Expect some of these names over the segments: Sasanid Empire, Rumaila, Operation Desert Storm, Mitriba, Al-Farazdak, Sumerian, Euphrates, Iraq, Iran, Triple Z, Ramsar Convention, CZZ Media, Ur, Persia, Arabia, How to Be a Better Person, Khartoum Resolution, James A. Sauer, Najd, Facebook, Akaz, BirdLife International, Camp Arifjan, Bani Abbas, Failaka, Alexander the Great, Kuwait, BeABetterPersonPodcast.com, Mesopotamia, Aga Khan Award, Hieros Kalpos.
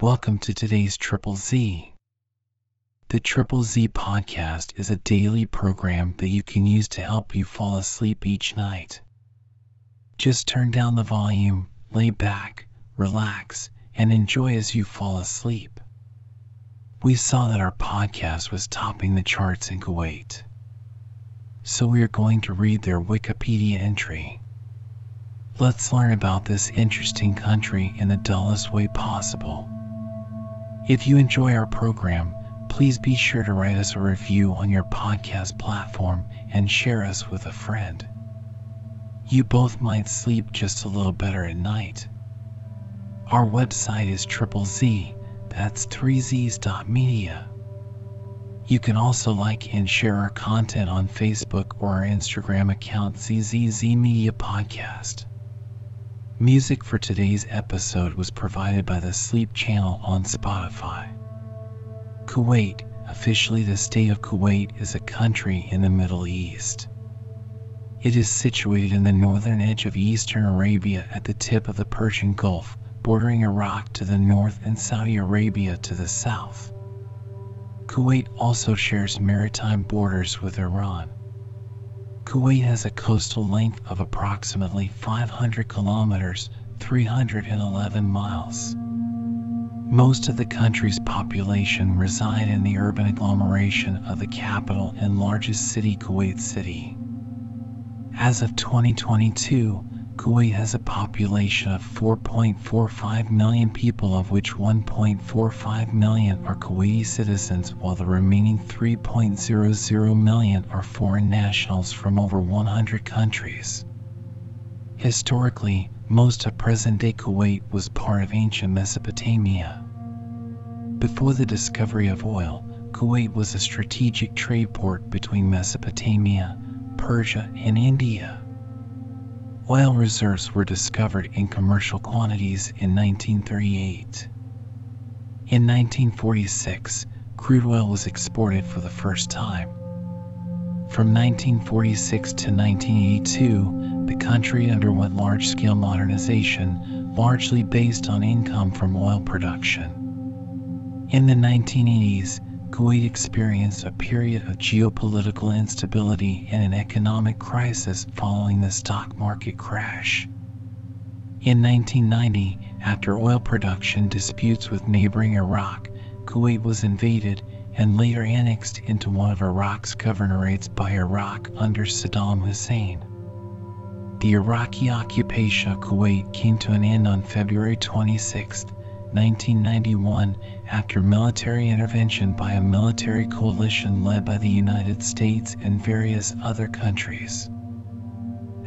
Welcome to today's Triple Z. The Triple Z podcast is a daily program that you can use to help you fall asleep each night. Just turn down the volume, lay back, relax, and enjoy as you fall asleep. We saw that our podcast was topping the charts in Kuwait, so we are going to read their Wikipedia entry. Let's learn about this interesting country in the dullest way possible. If you enjoy our program, please be sure to write us a review on your podcast platform and share us with a friend. You both might sleep just a little better at night. Our website is triplez, that's 3zs.media. You can also like and share our content on Facebook or our Instagram account CZZ Media Podcast. Music for today's episode was provided by the Sleep Channel on Spotify. Kuwait, officially the state of Kuwait, is a country in the Middle East. It is situated in the northern edge of eastern Arabia at the tip of the Persian Gulf, bordering Iraq to the north and Saudi Arabia to the south. Kuwait also shares maritime borders with Iran. Kuwait has a coastal length of approximately 500 kilometers, 311 miles. Most of the country's population reside in the urban agglomeration of the capital and largest city, Kuwait City. As of 2022, Kuwait has a population of 4.45 million people, of which 1.45 million are Kuwaiti citizens, while the remaining 3.00 million are foreign nationals from over 100 countries. Historically, most of present-day Kuwait was part of ancient Mesopotamia. Before the discovery of oil, Kuwait was a strategic trade port between Mesopotamia, Persia, and India. Oil reserves were discovered in commercial quantities in 1938. In 1946, crude oil was exported for the first time. From 1946 to 1982, the country underwent large-scale modernization, largely based on income from oil production. In the 1980s, Kuwait experienced a period of geopolitical instability and an economic crisis following the stock market crash. In 1990, after oil production disputes with neighboring Iraq, Kuwait was invaded and later annexed into one of Iraq's governorates by Iraq under Saddam Hussein. The Iraqi occupation of Kuwait came to an end on February 26, 1991, after military intervention by a military coalition led by the United States and various other countries.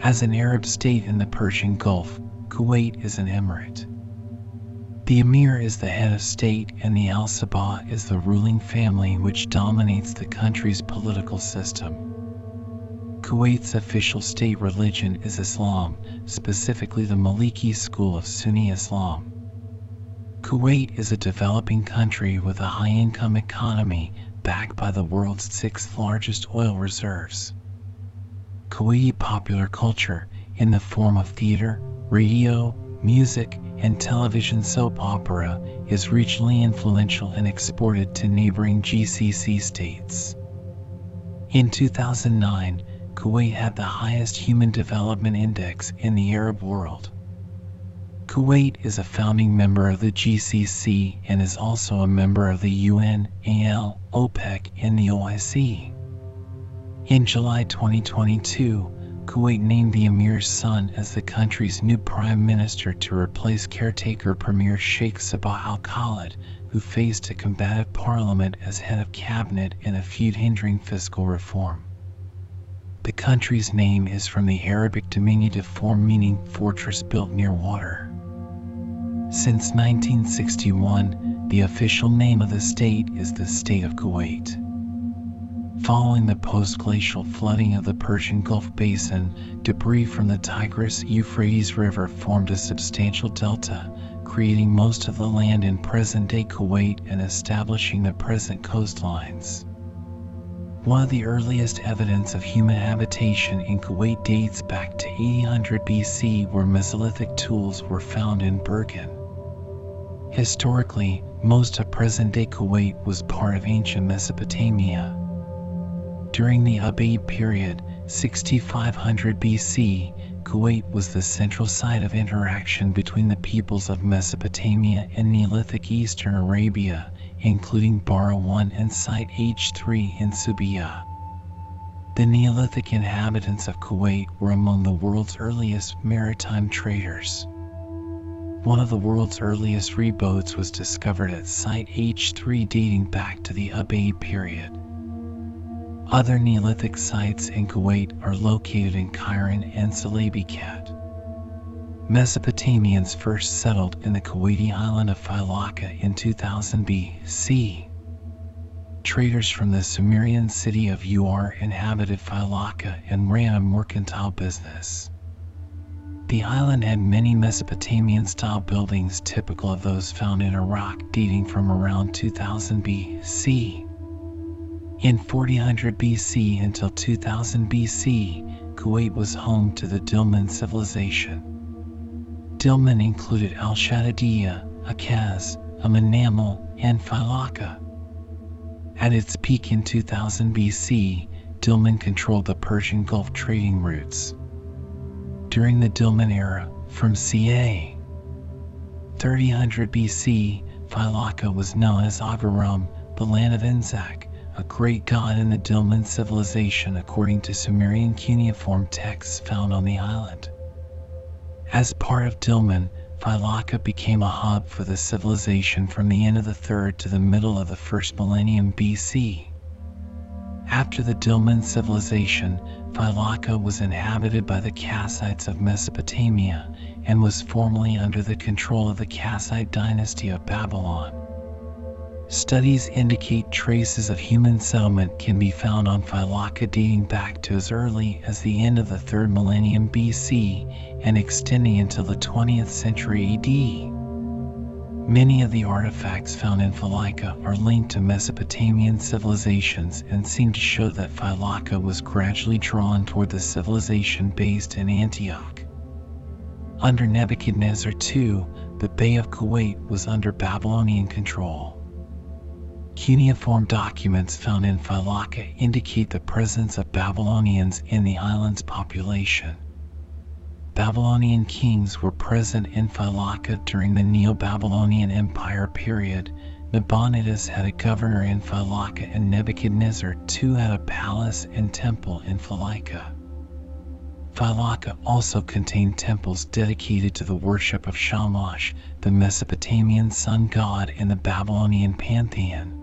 As an Arab state in the Persian Gulf, Kuwait is an emirate. The emir is the head of state and the al-Sabah is the ruling family which dominates the country's political system. Kuwait's official state religion is Islam, specifically the Maliki school of Sunni Islam. Kuwait is a developing country with a high-income economy backed by the world's sixth-largest oil reserves. Kuwaiti popular culture, in the form of theater, radio, music, and television soap opera, is regionally influential and exported to neighboring GCC states. In 2009, Kuwait had the highest Human Development Index in the Arab world. Kuwait is a founding member of the GCC and is also a member of the UN, AL, OPEC, and the OIC. In July 2022, Kuwait named the emir's son as the country's new prime minister to replace caretaker Premier Sheikh Sabah Al Khalid, who faced a combative parliament as head of cabinet in a feud hindering fiscal reform. The country's name is from the Arabic diminutive form meaning fortress built near water. Since 1961, the official name of the state is the State of Kuwait. Following the post-glacial flooding of the Persian Gulf Basin, debris from the Tigris-Euphrates River formed a substantial delta, creating most of the land in present-day Kuwait and establishing the present coastlines. One of the earliest evidence of human habitation in Kuwait dates back to 800 BC, where Mesolithic tools were found in Bergen. Historically, most of present-day Kuwait was part of ancient Mesopotamia. During the Ubaid period, 6500 BC, Kuwait was the central site of interaction between the peoples of Mesopotamia and Neolithic Eastern Arabia, including Bara 1 and Site H3 in Subiya. The Neolithic inhabitants of Kuwait were among the world's earliest maritime traders. One of the world's earliest rowboats was discovered at Site H3 dating back to the Ubaid period. Other Neolithic sites in Kuwait are located in Kairan and Salebikat. Mesopotamians first settled in the Kuwaiti island of Failaka in 2000 BC. Traders from the Sumerian city of Ur inhabited Failaka and ran a mercantile business. The island had many Mesopotamian-style buildings typical of those found in Iraq dating from around 2000 BC. In 1400 BC until 2000 BC, Kuwait was home to the Dilmun civilization. Dilmun included Al-Shadidiyah, Akaz, Amanamal, and Failaka. At its peak in 2000 BC, Dilmun controlled the Persian Gulf trading routes. During the Dilmun era, from ca. 300 BC, Failaka was known as Agaram, the land of Anzac, a great god in the Dilmun civilization according to Sumerian cuneiform texts found on the island. As part of Dilmun, Failaka became a hub for the civilization from the end of the 3rd to the middle of the 1st millennium BC. After the Dilmun civilization, Failaka was inhabited by the Kassites of Mesopotamia and was formerly under the control of the Kassite dynasty of Babylon. Studies indicate traces of human settlement can be found on Failaka dating back to as early as the end of the 3rd millennium BC and extending until the 20th century AD. Many of the artifacts found in Failaka are linked to Mesopotamian civilizations and seem to show that Failaka was gradually drawn toward the civilization based in Antioch. Under Nebuchadnezzar II, the Bay of Kuwait was under Babylonian control. Cuneiform documents found in Failaka indicate the presence of Babylonians in the island's population. Babylonian kings were present in Failaka during the Neo-Babylonian Empire period. Nabonidus had a governor in Failaka and Nebuchadnezzar II had a palace and temple in Failaka. Failaka also contained temples dedicated to the worship of Shamash, the Mesopotamian sun god in the Babylonian pantheon.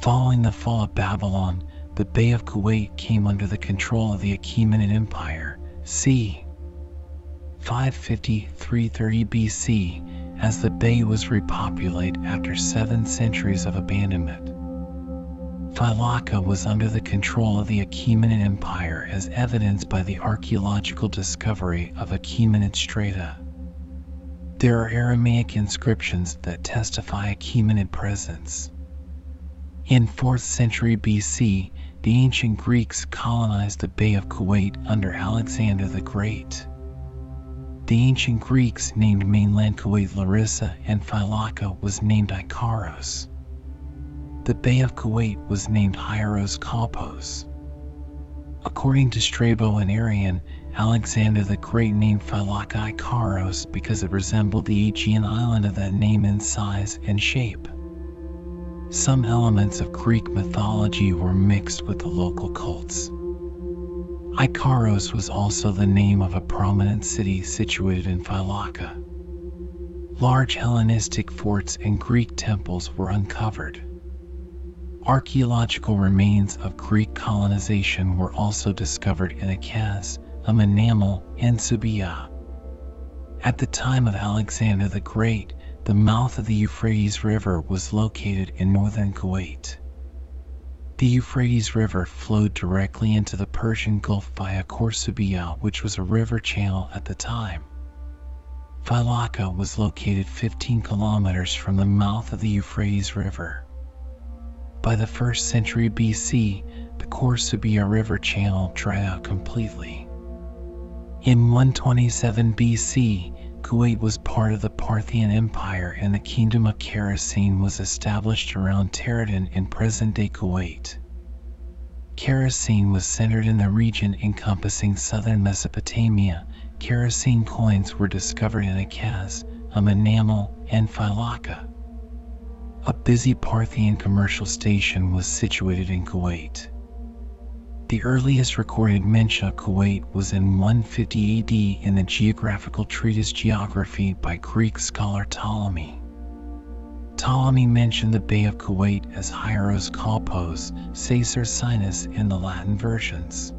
Following the fall of Babylon, the Bay of Kuwait came under the control of the Achaemenid Empire, c. 550–330 BC, as the bay was repopulated after 7 centuries of abandonment. Failaka was under the control of the Achaemenid Empire as evidenced by the archaeological discovery of Achaemenid strata. There are Aramaic inscriptions that testify Achaemenid presence. In 4th century BC, the ancient Greeks colonized the Bay of Kuwait under Alexander the Great. The ancient Greeks named mainland Kuwait Larissa and Failaka was named Icaros. The Bay of Kuwait was named Hieros Kalpos. According to Strabo and Arrian, Alexander the Great named Failaka Icaros because it resembled the Aegean island of that name in size and shape. Some elements of Greek mythology were mixed with the local cults. Icaros was also the name of a prominent city situated in Failaka. Large Hellenistic forts and Greek temples were uncovered. Archaeological remains of Greek colonization were also discovered in Akaz, Amanamal, and Subiya. At the time of Alexander the Great, the mouth of the Euphrates River was located in northern Kuwait. The Euphrates River flowed directly into the Persian Gulf via Korsubia, which was a river channel at the time. Failaka was located 15 kilometers from the mouth of the Euphrates River. By the 1st century BC, the Korsubia River channel dried out completely. In 127 BC, Kuwait was part of the Parthian Empire and the Kingdom of Characene was established around Tehran in present-day Kuwait. Characene was centered in the region encompassing southern Mesopotamia. Characene coins were discovered in Akaz, Amenamel, and Failaka. A busy Parthian commercial station was situated in Kuwait. The earliest recorded mention of Kuwait was in 150 AD in the geographical treatise Geography by Greek scholar Ptolemy. Ptolemy mentioned the Bay of Kuwait as Hieros Kalpos, Caesarsinus in the Latin versions.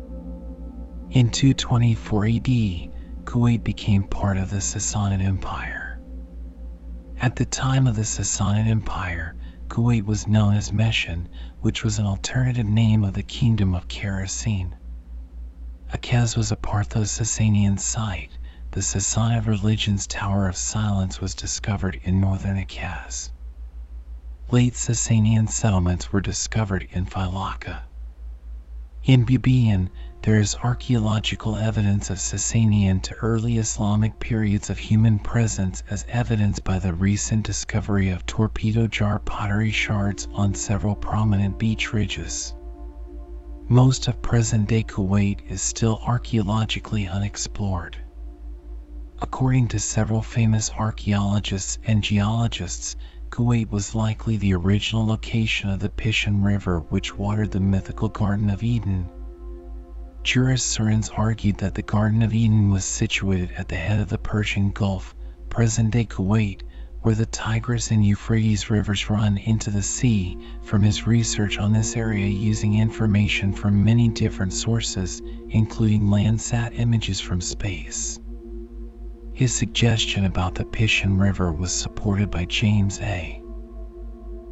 In 224 AD, Kuwait became part of the Sasanid Empire. At the time of the Sasanid Empire, Kuwait was known as Meshin, which was an alternative name of the Kingdom of Characene. Akaz was a Partho-Sasanian site. The Sasanid religion's Tower of Silence was discovered in northern Akaz. Late Sasanian settlements were discovered in Failaka. In Bubiyan, there is archaeological evidence of Sasanian to early Islamic periods of human presence as evidenced by the recent discovery of torpedo jar pottery shards on several prominent beach ridges. Most of present-day Kuwait is still archaeologically unexplored. According to several famous archaeologists and geologists, Kuwait was likely the original location of the Pishon River which watered the mythical Garden of Eden. Jurissurans argued that the Garden of Eden was situated at the head of the Persian Gulf, present-day Kuwait, where the Tigris and Euphrates rivers run into the sea. From his research on this area using information from many different sources, including Landsat images from space, his suggestion about the Pishon River was supported by James A.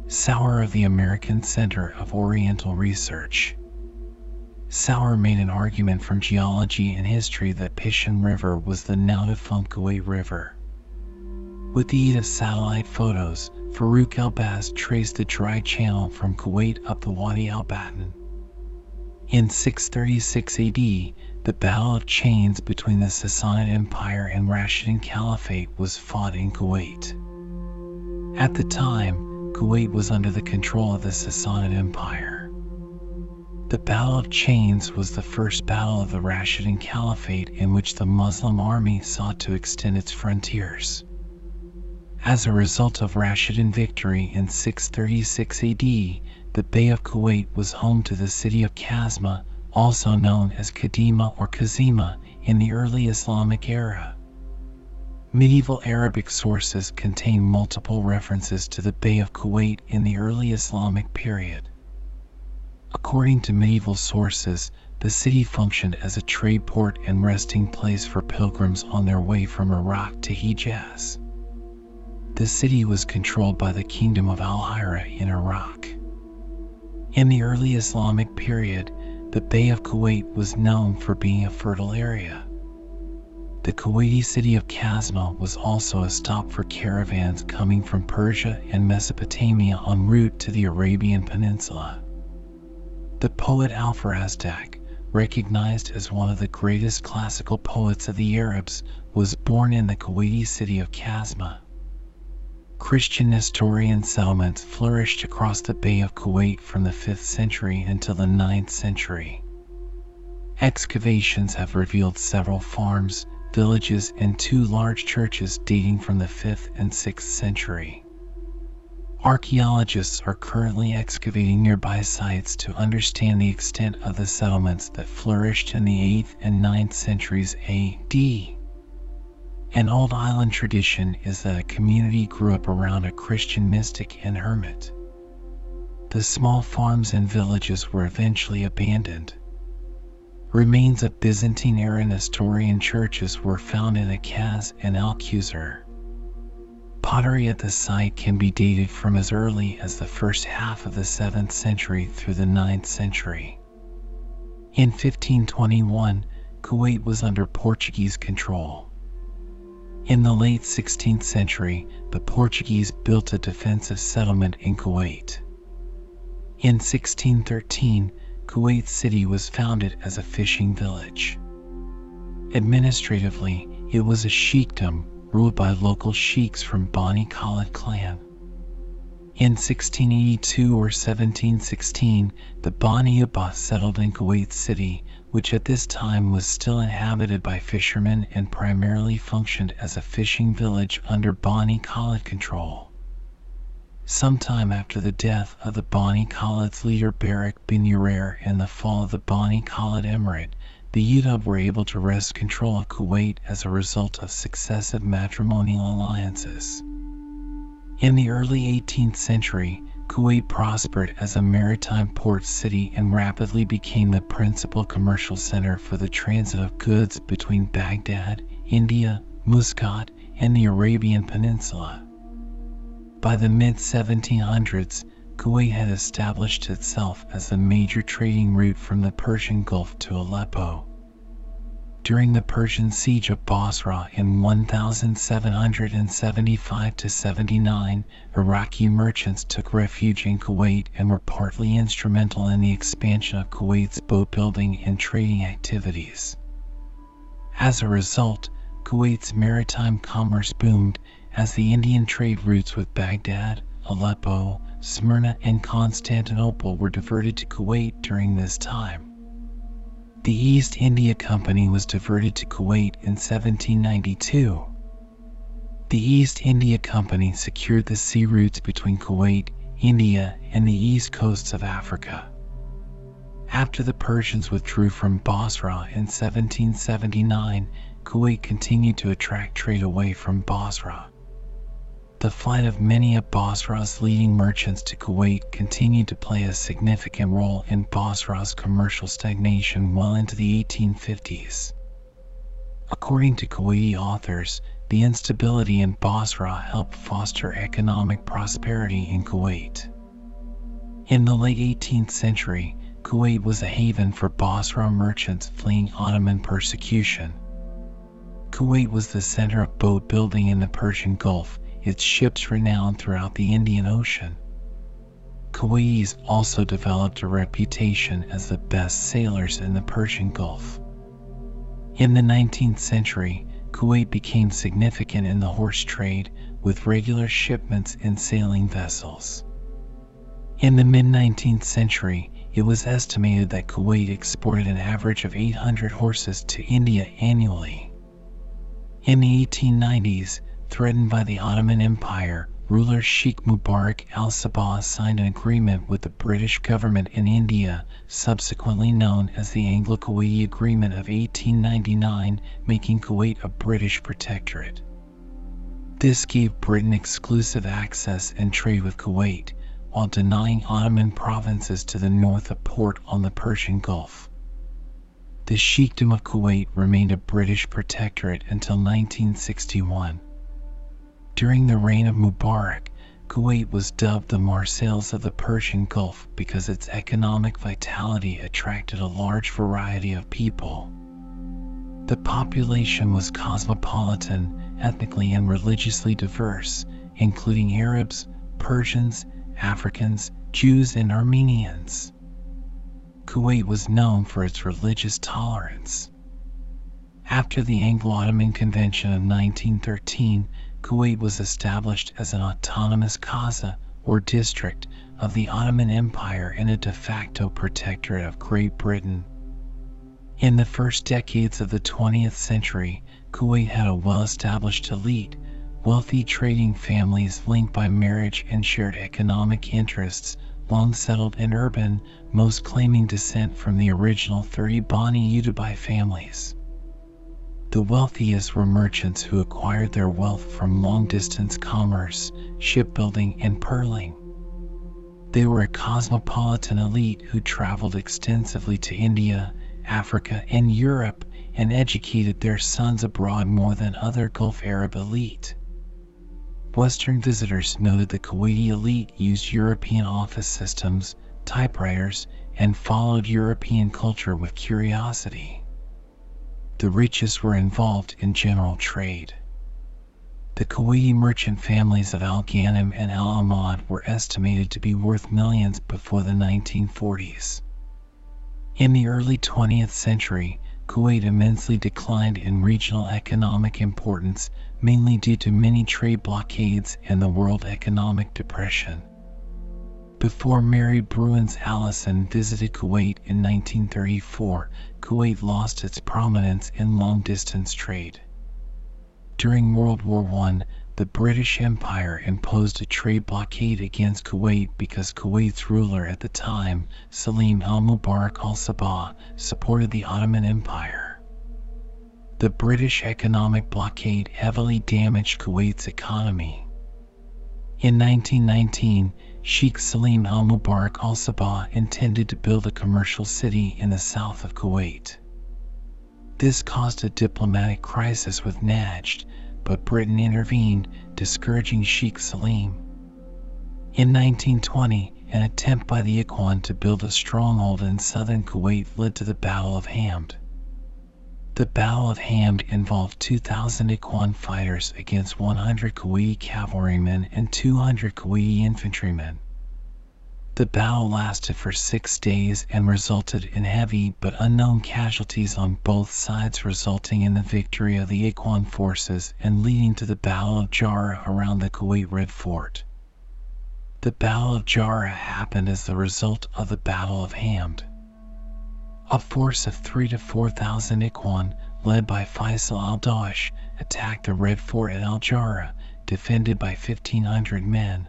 Sauer of the American Center of Oriental Research. Sauer made an argument from geology and history that Pishon River was the now-defunct Kuwait River. With the aid of satellite photos, Farouk Elbaz traced the dry channel from Kuwait up the Wadi al-Batin. In 636 AD, the Battle of Chains between the Sasanid Empire and Rashidun Caliphate was fought in Kuwait. At the time, Kuwait was under the control of the Sasanid Empire. The Battle of Chains was the first battle of the Rashidun Caliphate in which the Muslim army sought to extend its frontiers. As a result of Rashidun victory in 636 AD, the Bay of Kuwait was home to the city of Kazma, also known as Kadima or Kazima, in the early Islamic era. Medieval Arabic sources contain multiple references to the Bay of Kuwait in the early Islamic period. According to medieval sources, the city functioned as a trade port and resting place for pilgrims on their way from Iraq to Hejaz. The city was controlled by the Kingdom of Al-Hira in Iraq. In the early Islamic period, the Bay of Kuwait was known for being a fertile area. The Kuwaiti city of Kazma was also a stop for caravans coming from Persia and Mesopotamia en route to the Arabian Peninsula. The poet Al-Farazdak, recognized as one of the greatest classical poets of the Arabs, was born in the Kuwaiti city of Kazma. Christian Nestorian settlements flourished across the Bay of Kuwait from the 5th century until the 9th century. Excavations have revealed several farms, villages, and two large churches dating from the 5th and 6th century. Archaeologists are currently excavating nearby sites to understand the extent of the settlements that flourished in the 8th and 9th centuries AD. An old island tradition is that a community grew up around a Christian mystic and hermit. The small farms and villages were eventually abandoned. Remains of Byzantine-era Nestorian churches were found in Akaz and Al-Qusayr. Pottery at the site can be dated from as early as the first half of the 7th century through the 9th century. In 1521, Kuwait was under Portuguese control. In the late 16th century, the Portuguese built a defensive settlement in Kuwait. In 1613, Kuwait City was founded as a fishing village. Administratively, it was a sheikdom, ruled by local sheiks from Bani Khalid clan. In 1682 or 1716, the Bani Abbas settled in Kuwait City, which at this time was still inhabited by fishermen and primarily functioned as a fishing village under Bani Khalid control. Sometime after the death of the Bani Khalid's leader Barak bin Urair and the fall of the Bani Khalid Emirate, the Yudab were able to wrest control of Kuwait as a result of successive matrimonial alliances. In the early 18th century, Kuwait prospered as a maritime port city and rapidly became the principal commercial center for the transit of goods between Baghdad, India, Muscat, and the Arabian Peninsula. By the mid-1700s, Kuwait had established itself as the major trading route from the Persian Gulf to Aleppo. During the Persian siege of Basra in 1775–79, Iraqi merchants took refuge in Kuwait and were partly instrumental in the expansion of Kuwait's boat building and trading activities. As a result, Kuwait's maritime commerce boomed, as the Indian trade routes with Baghdad, Aleppo, Smyrna, and Constantinople were diverted to Kuwait during this time. The East India Company was diverted to Kuwait in 1792. The East India Company secured the sea routes between Kuwait, India, and the east coasts of Africa. After the Persians withdrew from Basra in 1779, Kuwait continued to attract trade away from Basra. The flight of many of Basra's leading merchants to Kuwait continued to play a significant role in Basra's commercial stagnation well into the 1850s. According to Kuwaiti authors, the instability in Basra helped foster economic prosperity in Kuwait. In the late 18th century, Kuwait was a haven for Basra merchants fleeing Ottoman persecution. Kuwait was the center of boat building in the Persian Gulf, its ships renowned throughout the Indian Ocean. Kuwaitis also developed a reputation as the best sailors in the Persian Gulf. In the 19th century, Kuwait became significant in the horse trade, with regular shipments in sailing vessels. In the mid-19th century, it was estimated that Kuwait exported an average of 800 horses to India annually. In the 1890s, threatened by the Ottoman Empire, ruler Sheikh Mubarak al-Sabah signed an agreement with the British government in India, subsequently known as the Anglo-Kuwaiti Agreement of 1899, making Kuwait a British protectorate. This gave Britain exclusive access and trade with Kuwait, while denying Ottoman provinces to the north a port on the Persian Gulf. The Sheikhdom of Kuwait remained a British protectorate until 1961. During the reign of Mubarak, Kuwait was dubbed the Marseilles of the Persian Gulf because its economic vitality attracted a large variety of people. The population was cosmopolitan, ethnically and religiously diverse, including Arabs, Persians, Africans, Jews, and Armenians. Kuwait was known for its religious tolerance. After the Anglo-Ottoman Convention of 1913, Kuwait was established as an autonomous Kaza, or district, of the Ottoman Empire and a de facto protectorate of Great Britain. In the first decades of the 20th century, Kuwait had a well-established elite, wealthy trading families linked by marriage and shared economic interests, long-settled and urban, most claiming descent from the original 30 Bani Ubaid families. The wealthiest were merchants who acquired their wealth from long-distance commerce, shipbuilding, and pearling. They were a cosmopolitan elite who traveled extensively to India, Africa, and Europe, and educated their sons abroad more than other Gulf Arab elite. Western visitors noted the Kuwaiti elite used European office systems, typewriters, and followed European culture with curiosity. The richest were involved in general trade. The Kuwaiti merchant families of Al Ghanim and Al Ahmad were estimated to be worth millions before the 1940s. In the early 20th century, Kuwait immensely declined in regional economic importance, mainly due to many trade blockades and the World Economic Depression. Before Mary Bruins Allison visited Kuwait in 1934, Kuwait lost its prominence in long-distance trade. During World War I, the British Empire imposed a trade blockade against Kuwait because Kuwait's ruler at the time, Salim al-Mubarak al-Sabah, supported the Ottoman Empire. The British economic blockade heavily damaged Kuwait's economy. In 1919, Sheikh Salim al-Mubarak al-Sabah intended to build a commercial city in the south of Kuwait. This caused a diplomatic crisis with Najd, but Britain intervened, discouraging Sheikh Salim. In 1920, an attempt by the Ikhwan to build a stronghold in southern Kuwait led to the Battle of Hamd. The Battle of Hamd involved 2,000 Ikhwan fighters against 100 Kuwaiti cavalrymen and 200 Kuwaiti infantrymen. The battle lasted for 6 days and resulted in heavy but unknown casualties on both sides, resulting in the victory of the Ikhwan forces and leading to the Battle of Jarrah around the Kuwait Red Fort. The Battle of Jarrah happened as the result of the Battle of Hamd. A force of 3,000 to 4,000 Ikhwan, led by Faisal al-Dawish, attacked the Red Fort at al-Jarrah, defended by 1,500 men.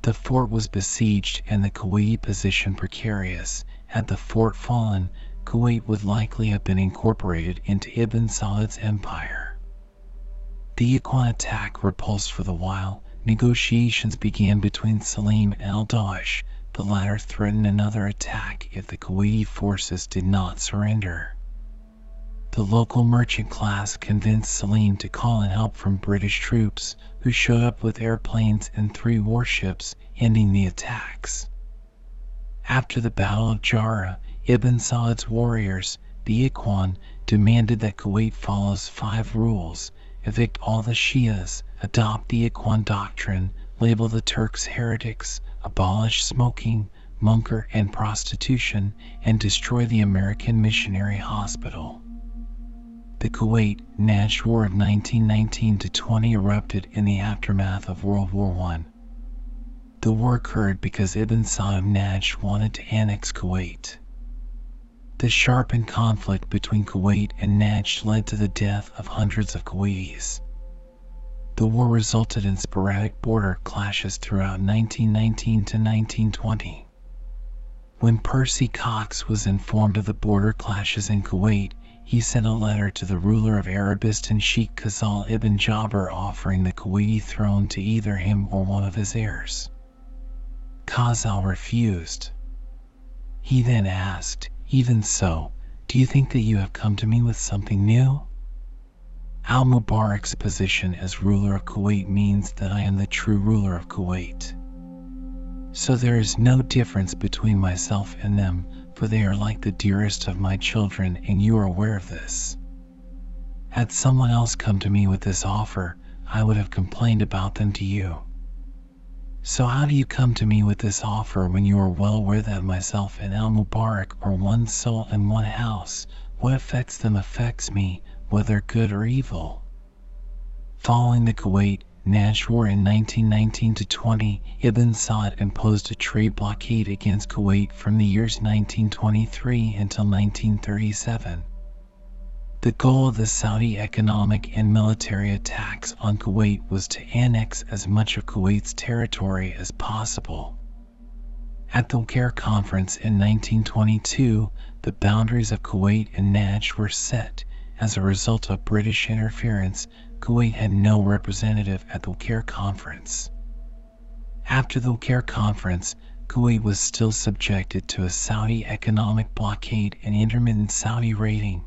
The fort was besieged and the Kuwaiti position precarious. Had the fort fallen, Kuwait would likely have been incorporated into Ibn Saud's empire. The Ikhwan attack repulsed for the while. Negotiations began between Salim and al-Dawish. The latter threatened another attack if the Kuwaiti forces did not surrender. The local merchant class convinced Salim to call in help from British troops, who showed up with airplanes and 3 warships, ending the attacks. After the Battle of Jarrah, Ibn Saud's warriors, the Ikhwan, demanded that Kuwait follows 5 rules: evict all the Shias, adopt the Ikhwan doctrine, label the Turks heretics, abolish smoking, munker and prostitution, and destroy the American Missionary Hospital. The Kuwait-Najd War of 1919-20 erupted in the aftermath of World War I. The war occurred because Ibn Saud of Najd wanted to annex Kuwait. The sharpened conflict between Kuwait and Najd led to the death of hundreds of Kuwaitis. The war resulted in sporadic border clashes throughout 1919-1920. When Percy Cox was informed of the border clashes in Kuwait, he sent a letter to the ruler of Arabistan, Sheikh Khazal ibn Jabbar, offering the Kuwaiti throne to either him or one of his heirs. Khazal refused. He then asked, "Even so, do you think that you have come to me with something new? Al-Mubarak's position as ruler of Kuwait means that I am the true ruler of Kuwait. So there is no difference between myself and them, for they are like the dearest of my children, and you are aware of this. Had someone else come to me with this offer, I would have complained about them to you. So how do you come to me with this offer when you are well aware that myself and Al-Mubarak are one soul and one house? What affects them affects me, whether good or evil." Following the Kuwait-Najd War in 1919-20, Ibn Saud imposed a trade blockade against Kuwait from the years 1923 until 1937. The goal of the Saudi economic and military attacks on Kuwait was to annex as much of Kuwait's territory as possible. At the Caire Conference in 1922, the boundaries of Kuwait and Najd were set. As a result of British interference, Kuwait had no representative at the Caire Conference. After the Caire Conference, Kuwait was still subjected to a Saudi economic blockade and intermittent Saudi raiding.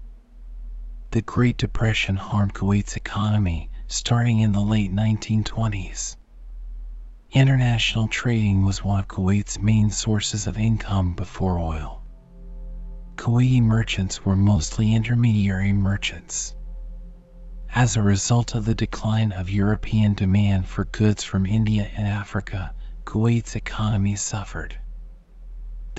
The Great Depression harmed Kuwait's economy, starting in the late 1920s. International trading was one of Kuwait's main sources of income before oil. Kuwaiti merchants were mostly intermediary merchants. As a result of the decline of European demand for goods from India and Africa, Kuwait's economy suffered.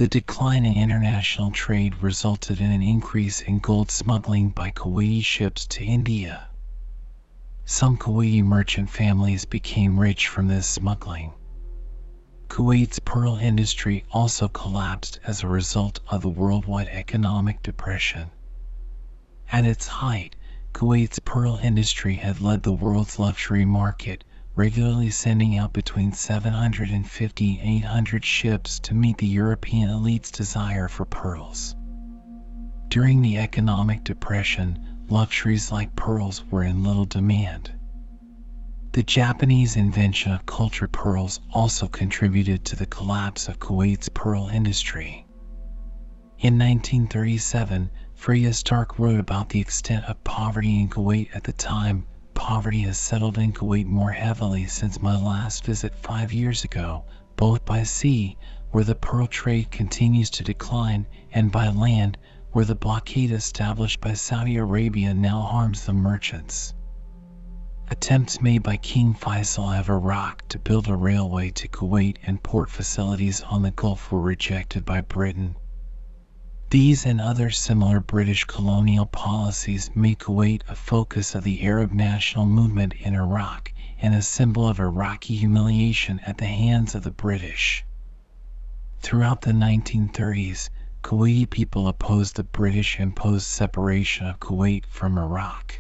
The decline in international trade resulted in an increase in gold smuggling by Kuwaiti ships to India. Some Kuwaiti merchant families became rich from this smuggling. Kuwait's pearl industry also collapsed as a result of the worldwide economic depression. At its height, Kuwait's pearl industry had led the world's luxury market, regularly sending out between 750 and 800 ships to meet the European elite's desire for pearls. During the economic depression, luxuries like pearls were in little demand. The Japanese invention of cultured pearls also contributed to the collapse of Kuwait's pearl industry. In 1937, Freya Stark wrote about the extent of poverty in Kuwait at the time. Poverty has settled in Kuwait more heavily since my last visit 5 years ago, both by sea, where the pearl trade continues to decline, and by land, where the blockade established by Saudi Arabia now harms the merchants. Attempts made by King Faisal of Iraq to build a railway to Kuwait and port facilities on the Gulf were rejected by Britain. These and other similar British colonial policies made Kuwait a focus of the Arab national movement in Iraq and a symbol of Iraqi humiliation at the hands of the British. Throughout the 1930s, Kuwaiti people opposed the British-imposed separation of Kuwait from Iraq.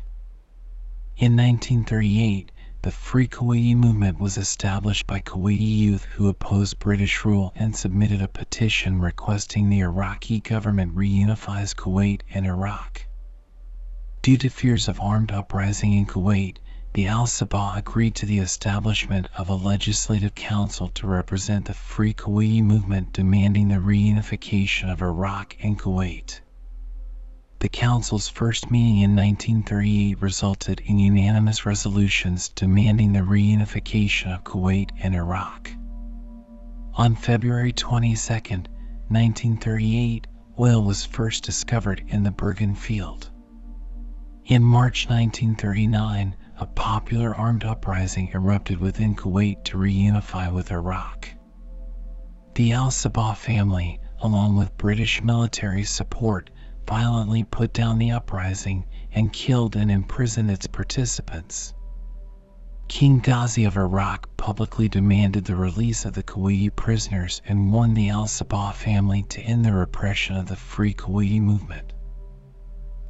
In 1938, the Free Kuwaiti movement was established by Kuwaiti youth who opposed British rule and submitted a petition requesting the Iraqi government reunifies Kuwait and Iraq. Due to fears of armed uprising in Kuwait, the Al-Sabah agreed to the establishment of a legislative council to represent the Free Kuwaiti movement demanding the reunification of Iraq and Kuwait. The Council's first meeting in 1938 resulted in unanimous resolutions demanding the reunification of Kuwait and Iraq. On February 22, 1938, oil was first discovered in the Bergen field. In March 1939, a popular armed uprising erupted within Kuwait to reunify with Iraq. The Al-Sabah family, along with British military support, violently put down the uprising and killed and imprisoned its participants. King Ghazi of Iraq publicly demanded the release of the Kuwaiti prisoners and warned the Al-Sabah family to end the repression of the Free Kuwaiti movement.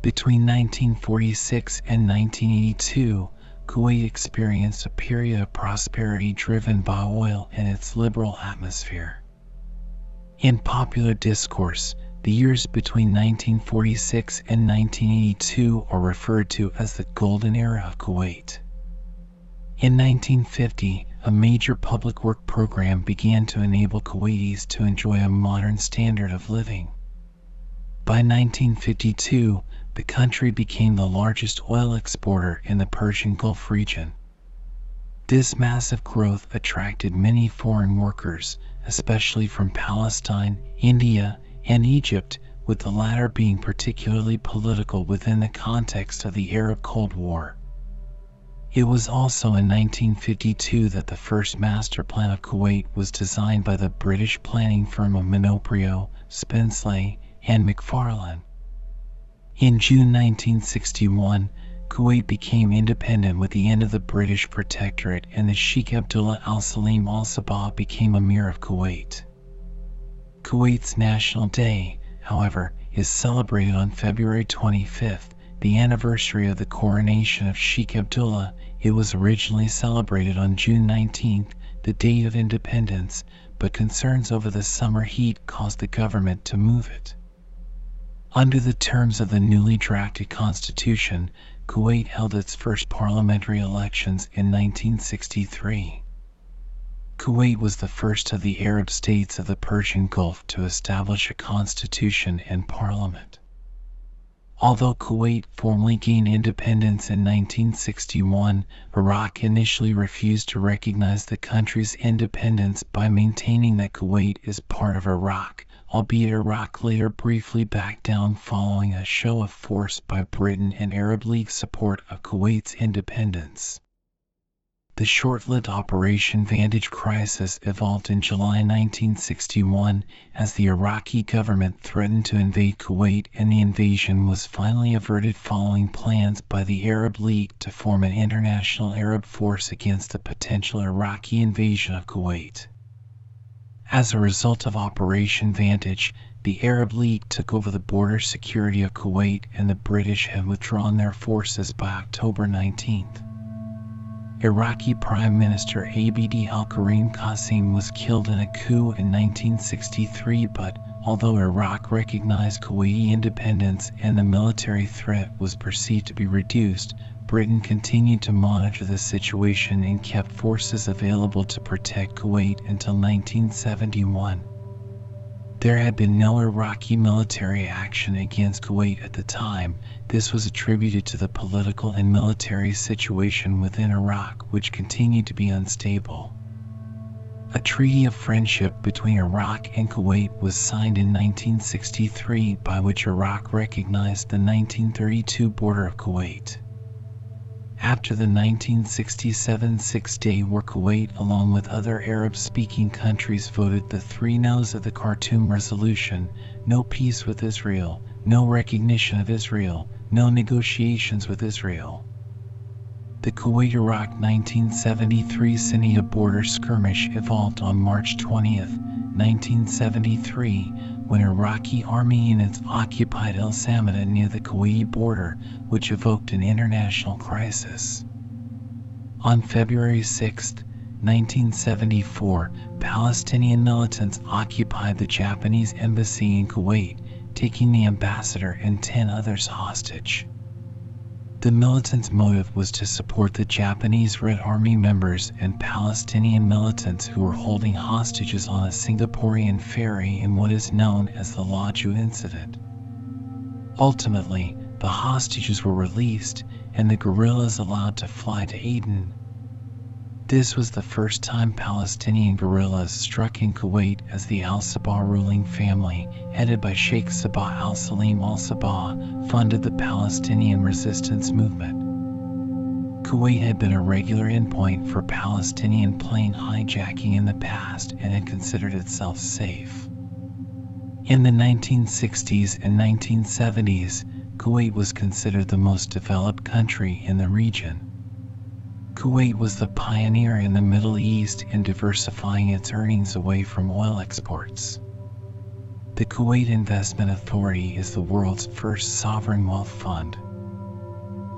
Between 1946 and 1982, Kuwait experienced a period of prosperity driven by oil and its liberal atmosphere. In popular discourse, the years between 1946 and 1982 are referred to as the Golden Era of Kuwait. In 1950, a major public work program began to enable Kuwaitis to enjoy a modern standard of living. By 1952, the country became the largest oil exporter in the Persian Gulf region. This massive growth attracted many foreign workers, especially from Palestine, India, and Egypt, with the latter being particularly political within the context of the Arab Cold War. It was also in 1952 that the first master plan of Kuwait was designed by the British planning firm of Monoprio, Spensley, and Macfarlane. In June 1961, Kuwait became independent with the end of the British protectorate and the Sheikh Abdullah Al-Salim Al-Sabah became Emir of Kuwait. Kuwait's National Day, however, is celebrated on February 25, the anniversary of the coronation of Sheikh Abdullah. It was originally celebrated on June 19, the date of independence, but concerns over the summer heat caused the government to move it. Under the terms of the newly drafted constitution, Kuwait held its first parliamentary elections in 1963. Kuwait was the first of the Arab states of the Persian Gulf to establish a constitution and parliament. Although Kuwait formally gained independence in 1961, Iraq initially refused to recognize the country's independence by maintaining that Kuwait is part of Iraq, albeit Iraq later briefly backed down following a show of force by Britain and Arab League support of Kuwait's independence. The short-lived Operation Vantage crisis evolved in July 1961 as the Iraqi government threatened to invade Kuwait, and the invasion was finally averted following plans by the Arab League to form an international Arab force against a potential Iraqi invasion of Kuwait. As a result of Operation Vantage, the Arab League took over the border security of Kuwait, and the British had withdrawn their forces by October 19th. Iraqi Prime Minister Abd al-Karim Qasim was killed in a coup in 1963, but although Iraq recognized Kuwaiti independence and the military threat was perceived to be reduced, Britain continued to monitor the situation and kept forces available to protect Kuwait until 1971. There had been no Iraqi military action against Kuwait at the time. This was attributed to the political and military situation within Iraq, which continued to be unstable. A treaty of friendship between Iraq and Kuwait was signed in 1963, by which Iraq recognized the 1932 border of Kuwait. After the 1967 Six-Day War, Kuwait, along with other Arab-speaking countries, voted the three no's of the Khartoum Resolution: no peace with Israel, no recognition of Israel, no negotiations with Israel. The Kuwait-Iraq 1973 Sana'a border skirmish evolved on March 20, 1973, when Iraqi army units occupied El Samada near the Kuwaiti border, which evoked an international crisis. On February 6, 1974, Palestinian militants occupied the Japanese embassy in Kuwait, taking the ambassador and 10 others hostage. The militants' motive was to support the Japanese Red Army members and Palestinian militants who were holding hostages on a Singaporean ferry in what is known as the Laju incident. Ultimately, the hostages were released and the guerrillas allowed to fly to Aden. This was the first time Palestinian guerrillas struck in Kuwait, as the Al Sabah ruling family, headed by Sheikh Sabah al-Salim al-Sabah, funded the Palestinian resistance movement. Kuwait had been a regular endpoint for Palestinian plane hijacking in the past and had considered itself safe. In the 1960s and 1970s, Kuwait was considered the most developed country in the region. Kuwait was the pioneer in the Middle East in diversifying its earnings away from oil exports. The Kuwait Investment Authority is the world's first sovereign wealth fund.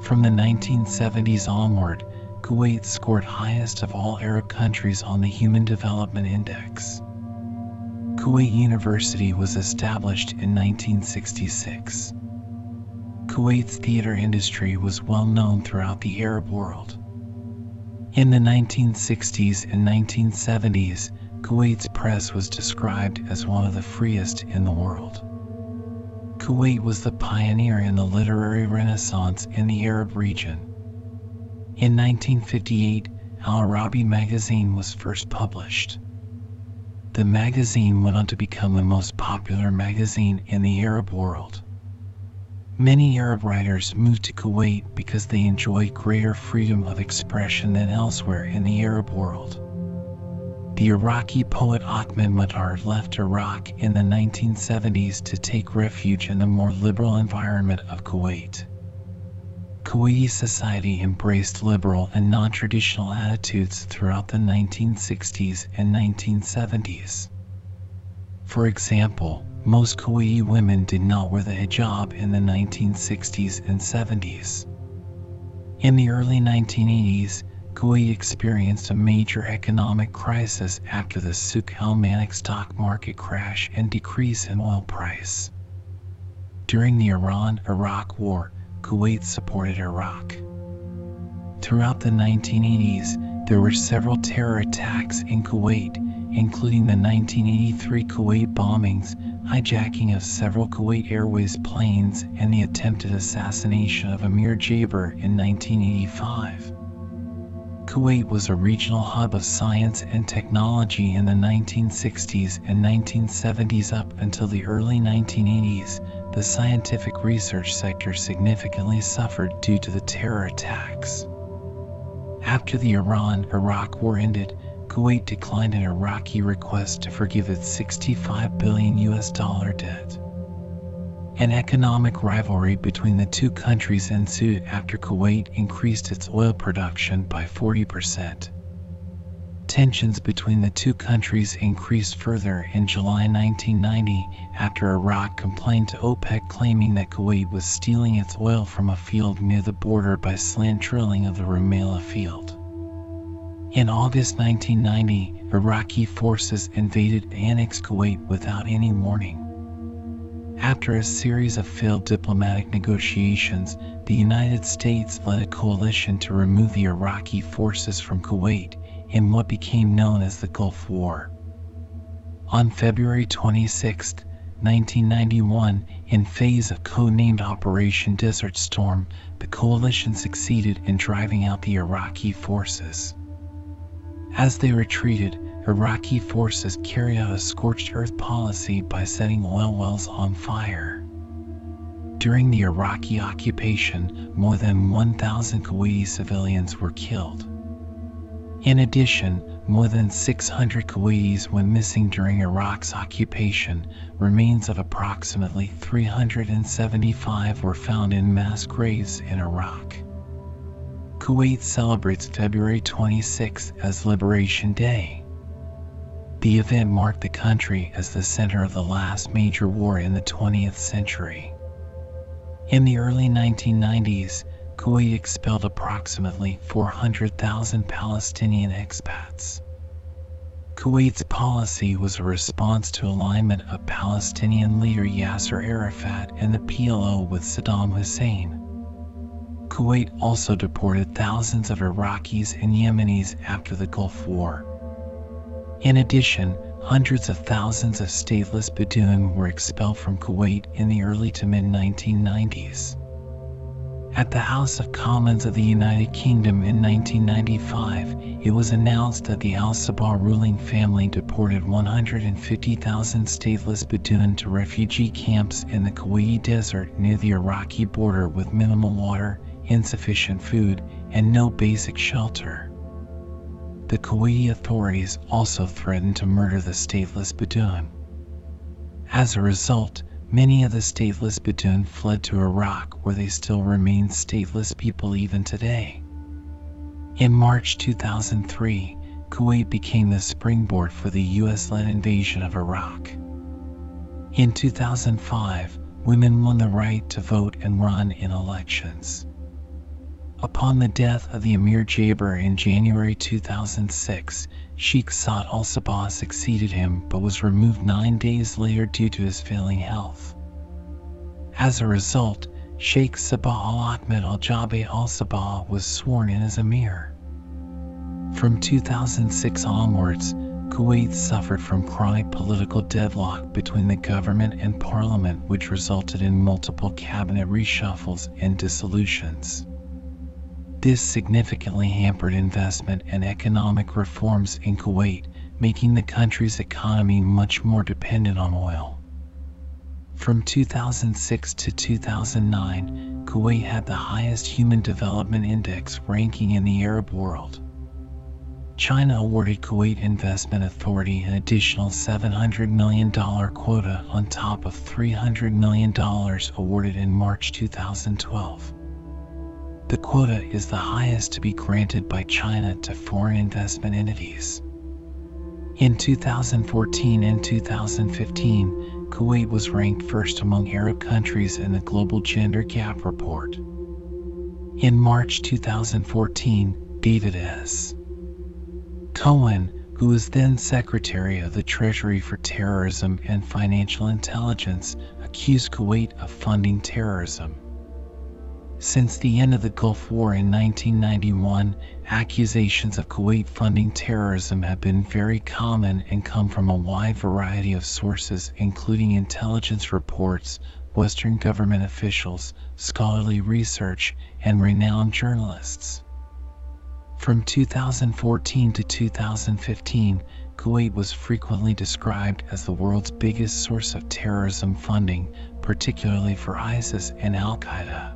From the 1970s onward, Kuwait scored highest of all Arab countries on the Human Development Index. Kuwait University was established in 1966. Kuwait's theater industry was well known throughout the Arab world. In the 1960s and 1970s, Kuwait's press was described as one of the freest in the world. Kuwait was the pioneer in the literary renaissance in the Arab region. In 1958, Al-Arabi magazine was first published. The magazine went on to become the most popular magazine in the Arab world. Many Arab writers moved to Kuwait because they enjoyed greater freedom of expression than elsewhere in the Arab world. The Iraqi poet Ahmed Matar left Iraq in the 1970s to take refuge in the more liberal environment of Kuwait. Kuwaiti society embraced liberal and non-traditional attitudes throughout the 1960s and 1970s. For example, most Kuwaiti women did not wear the hijab in the 1960s and 70s. In the early 1980s, Kuwait experienced a major economic crisis after the Souk al-Manik stock market crash and decrease in oil price. During the Iran-Iraq War, Kuwait supported Iraq. Throughout the 1980s, there were several terror attacks in Kuwait, including the 1983 Kuwait bombings, hijacking of several Kuwait Airways planes, and the attempted assassination of Amir Jaber in 1985. Kuwait was a regional hub of science and technology in the 1960s and 1970s. Up until the early 1980s, the scientific research sector significantly suffered due to the terror attacks. After the Iran-Iraq War ended, Kuwait declined an Iraqi request to forgive its $65 billion debt. An economic rivalry between the two countries ensued after Kuwait increased its oil production by 40%. Tensions between the two countries increased further in July 1990 after Iraq complained to OPEC claiming that Kuwait was stealing its oil from a field near the border by slant drilling of the Rumaila field. In August 1990, Iraqi forces invaded and annexed Kuwait without any warning. After a series of failed diplomatic negotiations, the United States led a coalition to remove the Iraqi forces from Kuwait in what became known as the Gulf War. On February 26, 1991, in phase of codenamed Operation Desert Storm, the coalition succeeded in driving out the Iraqi forces. As they retreated, Iraqi forces carried out a scorched earth policy by setting oil wells on fire. During the Iraqi occupation, more than 1,000 Kuwaiti civilians were killed. In addition, more than 600 Kuwaitis went missing during Iraq's occupation. Remains of approximately 375 were found in mass graves in Iraq. Kuwait celebrates February 26 as Liberation Day. The event marked the country as the center of the last major war in the 20th century. In the early 1990s, Kuwait expelled approximately 400,000 Palestinian expats. Kuwait's policy was a response to alignment of Palestinian leader Yasser Arafat and the PLO with Saddam Hussein. Kuwait also deported thousands of Iraqis and Yemenis after the Gulf War. In addition, hundreds of thousands of stateless Bedouin were expelled from Kuwait in the early to mid-1990s. At the House of Commons of the United Kingdom in 1995, it was announced that the Al Sabah ruling family deported 150,000 stateless Bedouin to refugee camps in the Kuwaiti desert near the Iraqi border with minimal water, insufficient food, and no basic shelter. The Kuwaiti authorities also threatened to murder the stateless Bedouin. As a result, many of the stateless Bedouin fled to Iraq, where they still remain stateless people even today. In March 2003, Kuwait became the springboard for the US-led invasion of Iraq. In 2005, women won the right to vote and run in elections. Upon the death of the Emir Jaber in January 2006, Sheikh Saad al-Sabah succeeded him but was removed 9 days later due to his failing health. As a result, Sheikh Sabah al-Ahmed al-Jaber al-Sabah was sworn in as Emir. From 2006 onwards, Kuwait suffered from chronic political deadlock between the government and parliament, which resulted in multiple cabinet reshuffles and dissolutions. This significantly hampered investment and economic reforms in Kuwait, making the country's economy much more dependent on oil. From 2006 to 2009, Kuwait had the highest Human Development Index ranking in the Arab world. China awarded Kuwait Investment Authority an additional $700 million quota on top of $300 million awarded in March 2012. The quota is the highest to be granted by China to foreign investment entities. In 2014 and 2015, Kuwait was ranked first among Arab countries in the Global Gender Gap Report. In March 2014, David S. Cohen, who was then Secretary of the Treasury for Terrorism and Financial Intelligence, accused Kuwait of funding terrorism. Since the end of the Gulf War in 1991, accusations of Kuwait funding terrorism have been very common and come from a wide variety of sources, including intelligence reports, Western government officials, scholarly research, and renowned journalists. From 2014 to 2015, Kuwait was frequently described as the world's biggest source of terrorism funding, particularly for ISIS and Al-Qaeda.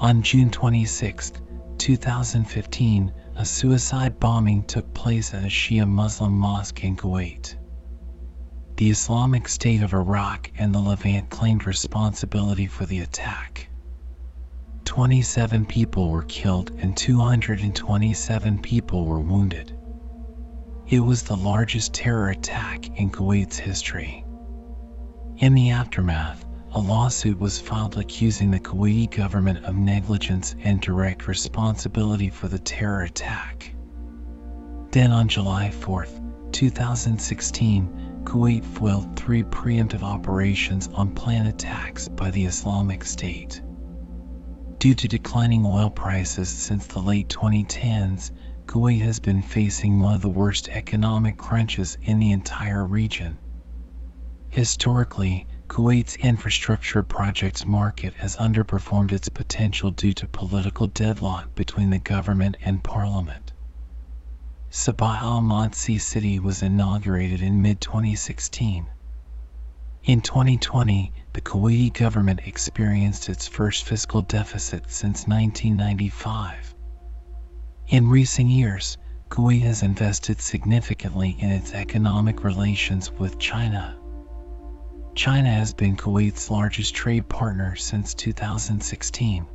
On June 26, 2015, a suicide bombing took place at a Shia Muslim mosque in Kuwait. The Islamic State of Iraq and the Levant claimed responsibility for the attack. 27 people were killed and 227 people were wounded. It was the largest terror attack in Kuwait's history. In the aftermath, a lawsuit was filed accusing the Kuwaiti government of negligence and direct responsibility for the terror attack. Then on July 4, 2016, Kuwait foiled 3 preemptive operations on planned attacks by the Islamic State. Due to declining oil prices since the late 2010s, Kuwait has been facing one of the worst economic crunches in the entire region. Historically, Kuwait's infrastructure projects market has underperformed its potential due to political deadlock between the government and parliament. Sabah al-Mansi City was inaugurated in mid-2016. In 2020, the Kuwaiti government experienced its first fiscal deficit since 1995. In recent years, Kuwait has invested significantly in its economic relations with China. China has been Kuwait's largest trade partner since 2016.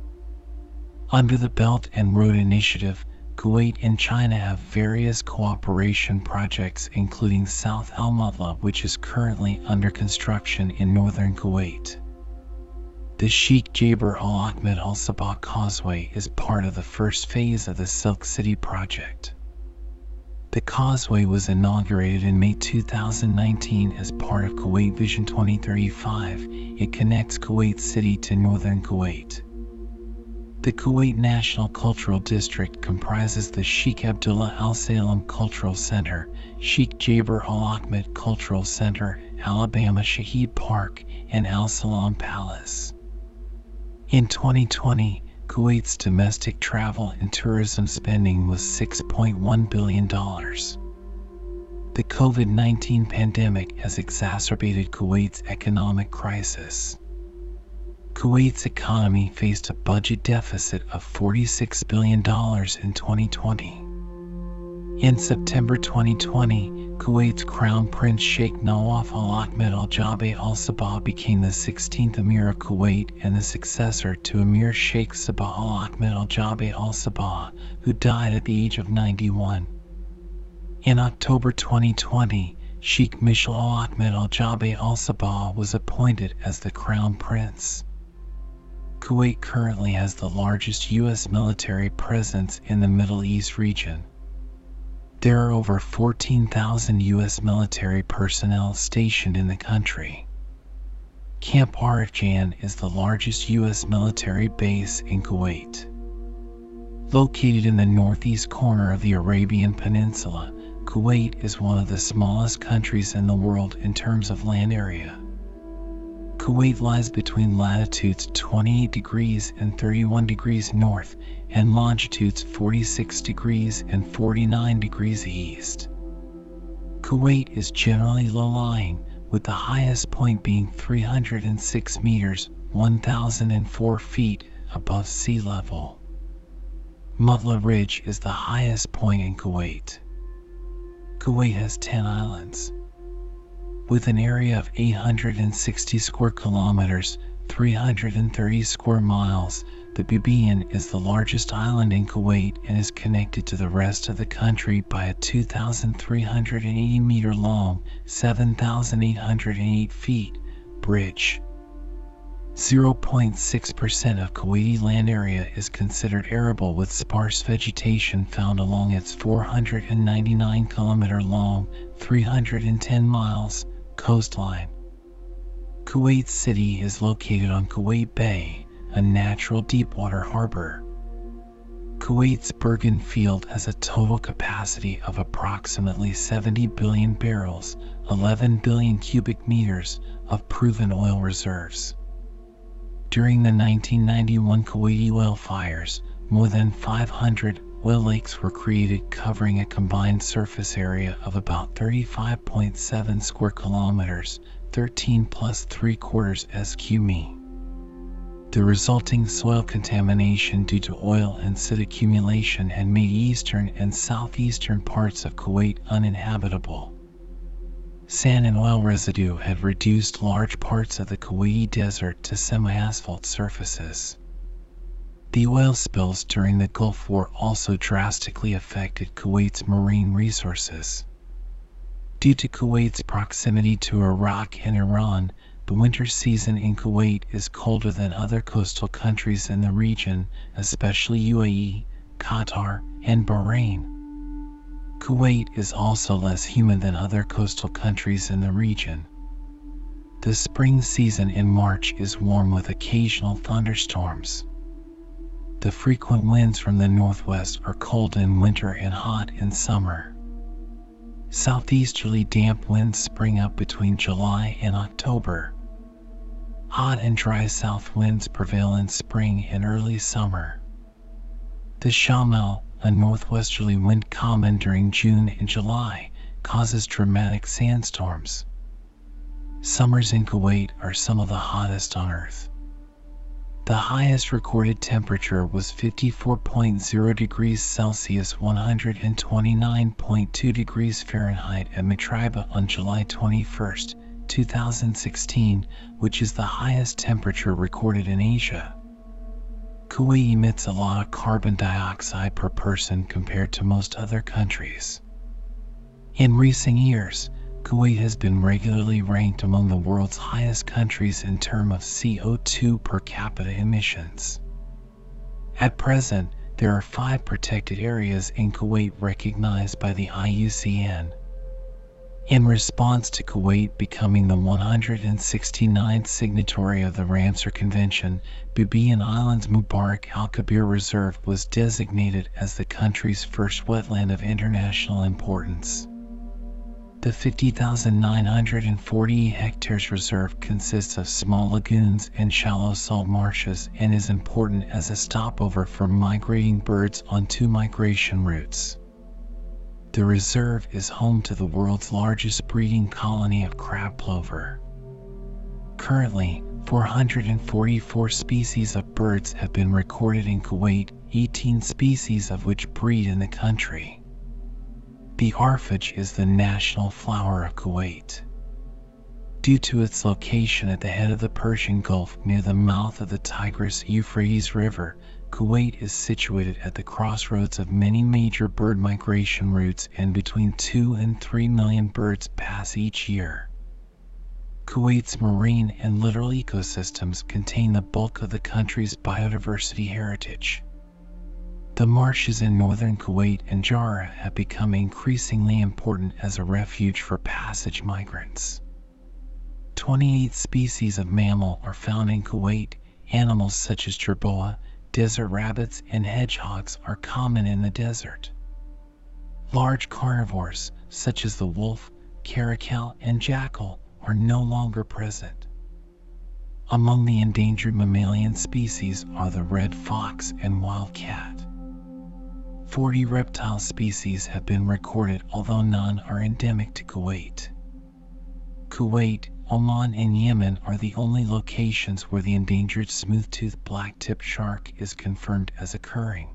Under the Belt and Road Initiative, Kuwait and China have various cooperation projects including South Al-Mutla, which is currently under construction in northern Kuwait. The Sheikh Jaber Al-Ahmed Al-Sabah Causeway is part of the first phase of the Silk City project. The causeway was inaugurated in May 2019 as part of Kuwait Vision 2035. It connects Kuwait City to northern Kuwait. The Kuwait National Cultural District comprises the Sheikh Abdullah Al-Salem Cultural Center, Sheikh Jaber Al-Ahmed Cultural Center, Alabama Shaheed Park, and Al-Salam Palace. In 2020, Kuwait's domestic travel and tourism spending was $6.1 billion. The COVID-19 pandemic has exacerbated Kuwait's economic crisis. Kuwait's economy faced a budget deficit of $46 billion in 2020. In September 2020, Kuwait's Crown Prince Sheikh Nawaf al-Ahmed al-Jaber al-Sabah became the 16th Emir of Kuwait and the successor to Emir Sheikh Sabah al-Ahmed al-Jaber al-Sabah, who died at the age of 91. In October 2020, Sheikh Mishal al-Ahmed al-Jaber al-Sabah was appointed as the Crown Prince. Kuwait currently has the largest U.S. military presence in the Middle East region. There are over 14,000 U.S. military personnel stationed in the country. Camp Arifjan is the largest U.S. military base in Kuwait. Located in the northeast corner of the Arabian Peninsula, Kuwait is one of the smallest countries in the world in terms of land area. Kuwait lies between latitudes 28 degrees and 31 degrees north and longitudes 46 degrees and 49 degrees east. Kuwait is generally low-lying, with the highest point being 306 meters (1,004 feet) above sea level. Mutla Ridge is the highest point in Kuwait. Kuwait has 10 islands. With an area of 860 square kilometers, 330 square miles, the Bubiyan is the largest island in Kuwait and is connected to the rest of the country by a 2,380 meter long, 7,808 feet, bridge. 0.6% of Kuwaiti land area is considered arable, with sparse vegetation found along its 499 kilometer long, 310 miles, coastline. Kuwait City is located on Kuwait Bay, a natural deepwater harbor. Kuwait's Bergen field has a total capacity of approximately 70 billion barrels, 11 billion cubic meters, of proven oil reserves. During the 1991 Kuwaiti oil fires, more than 500 oil lakes were created covering a combined surface area of about 35.7 square kilometers, 13 plus 3/4 sq mi. The resulting soil contamination due to oil and soot accumulation had made eastern and southeastern parts of Kuwait uninhabitable. Sand and oil residue had reduced large parts of the Kuwaiti desert to semi-asphalt surfaces. The oil spills during the Gulf War also drastically affected Kuwait's marine resources. Due to Kuwait's proximity to Iraq and Iran, the winter season in Kuwait is colder than other coastal countries in the region, especially UAE, Qatar, and Bahrain. Kuwait is also less humid than other coastal countries in the region. The spring season in March is warm with occasional thunderstorms. The frequent winds from the northwest are cold in winter and hot in summer. Southeasterly damp winds spring up between July and October. Hot and dry south winds prevail in spring and early summer. The Shamel, a northwesterly wind common during June and July, causes dramatic sandstorms. Summers in Kuwait are some of the hottest on Earth. The highest recorded temperature was 54.0 degrees Celsius, 129.2 degrees Fahrenheit at Mitriba on July 21, 2016, which is the highest temperature recorded in Asia. Kuwait emits a lot of carbon dioxide per person compared to most other countries. In recent years, Kuwait has been regularly ranked among the world's highest countries in terms of CO2 per capita emissions. At present, there are 5 protected areas in Kuwait recognized by the IUCN. In response to Kuwait becoming the 169th signatory of the Ramsar Convention, Bubiyan Island's Mubarak Al-Kabir Reserve was designated as the country's first wetland of international importance. The 50,940 hectares reserve consists of small lagoons and shallow salt marshes and is important as a stopover for migrating birds on 2 migration routes. The reserve is home to the world's largest breeding colony of crab plover. Currently, 444 species of birds have been recorded in Kuwait, 18 species of which breed in the country. The arfaj is the national flower of Kuwait. Due to its location at the head of the Persian Gulf near the mouth of the Tigris-Euphrates River, Kuwait is situated at the crossroads of many major bird migration routes, and between 2 and 3 million birds pass each year. Kuwait's marine and littoral ecosystems contain the bulk of the country's biodiversity heritage. The marshes in northern Kuwait and Jara have become increasingly important as a refuge for passage migrants. 28 species of mammal are found in Kuwait. Animals such as jerboa, desert rabbits, and hedgehogs are common in the desert. Large carnivores, such as the wolf, caracal, and jackal, are no longer present. Among the endangered mammalian species are the red fox and wildcat. 40 reptile species have been recorded, although none are endemic to Kuwait. Kuwait, Oman, and Yemen are the only locations where the endangered smooth-toothed black-tipped shark is confirmed as occurring.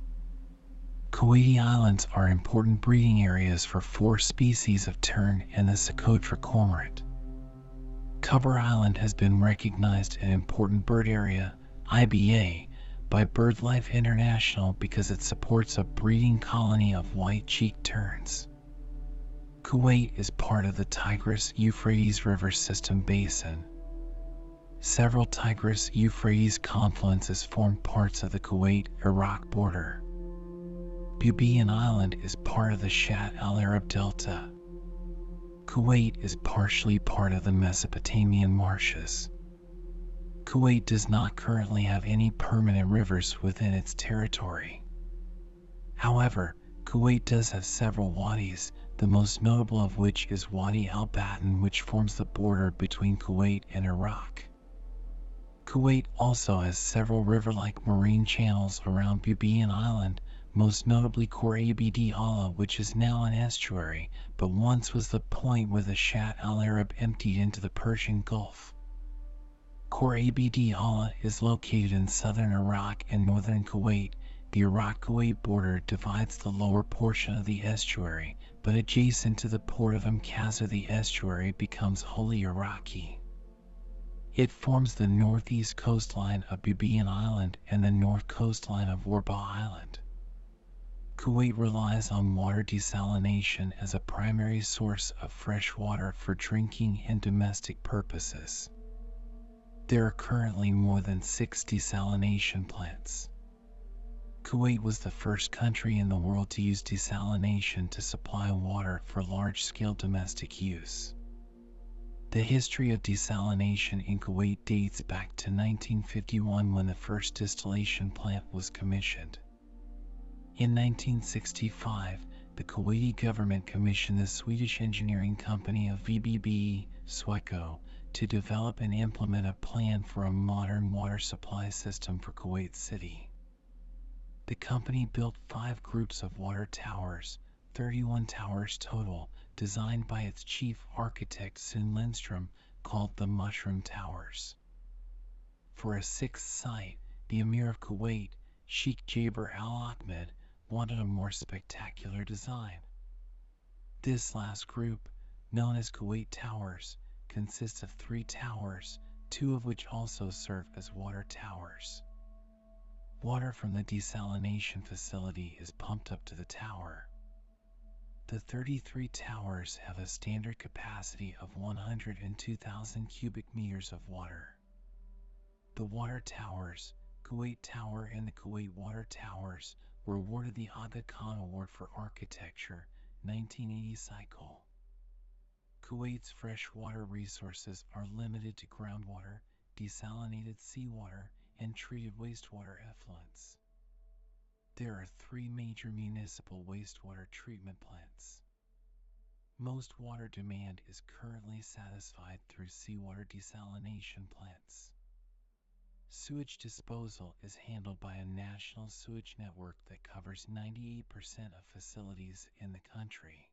Kuwaiti islands are important breeding areas for 4 species of tern and the Socotra cormorant. Khabar Island has been recognized an important bird area, IBA, by BirdLife International because it supports a breeding colony of white-cheeked terns. Kuwait is part of the Tigris-Euphrates River System Basin. Several Tigris-Euphrates confluences form parts of the Kuwait-Iraq border. Bubiyan Island is part of the Shatt al-Arab Delta. Kuwait is partially part of the Mesopotamian marshes. Kuwait does not currently have any permanent rivers within its territory. However, Kuwait does have several wadis, the most notable of which is Wadi al-Batin, which forms the border between Kuwait and Iraq. Kuwait also has several river-like marine channels around Bubiyan Island, most notably Khor Allah, which is now an estuary, but once was the point where the Shatt al-Arab emptied into the Persian Gulf. Khor-e-Bee-Diyala is located in southern Iraq and northern Kuwait. The Iraq-Kuwait border divides the lower portion of the estuary, but adjacent to the port of Amcaza the estuary becomes wholly Iraqi. It forms the northeast coastline of Bubiyan Island and the north coastline of Warba Island. Kuwait relies on water desalination as a primary source of fresh water for drinking and domestic purposes. There are currently more than 6 desalination plants. Kuwait was the first country in the world to use desalination to supply water for large-scale domestic use. The history of desalination in Kuwait dates back to 1951 when the first distillation plant was commissioned. In 1965, the Kuwaiti government commissioned the Swedish engineering company of VBB, Sweco, to develop and implement a plan for a modern water supply system for Kuwait City. The company built 5 groups of water towers, 31 towers total, designed by its chief architect Sune Lindström, called the Mushroom Towers. For a 6th site, the Emir of Kuwait, Sheikh Jaber Al-Ahmed, wanted a more spectacular design. This last group, known as Kuwait Towers, consists of 3 towers, 2 of which also serve as water towers. Water from the desalination facility is pumped up to the tower. The 33 towers have a standard capacity of 102,000 cubic meters of water. The water towers, Kuwait Tower and the Kuwait Water Towers, were awarded the Aga Khan Award for Architecture, 1980 cycle. Kuwait's freshwater resources are limited to groundwater, desalinated seawater, and treated wastewater effluents. There are 3 major municipal wastewater treatment plants. Most water demand is currently satisfied through seawater desalination plants. Sewage disposal is handled by a national sewage network that covers 98% of facilities in the country.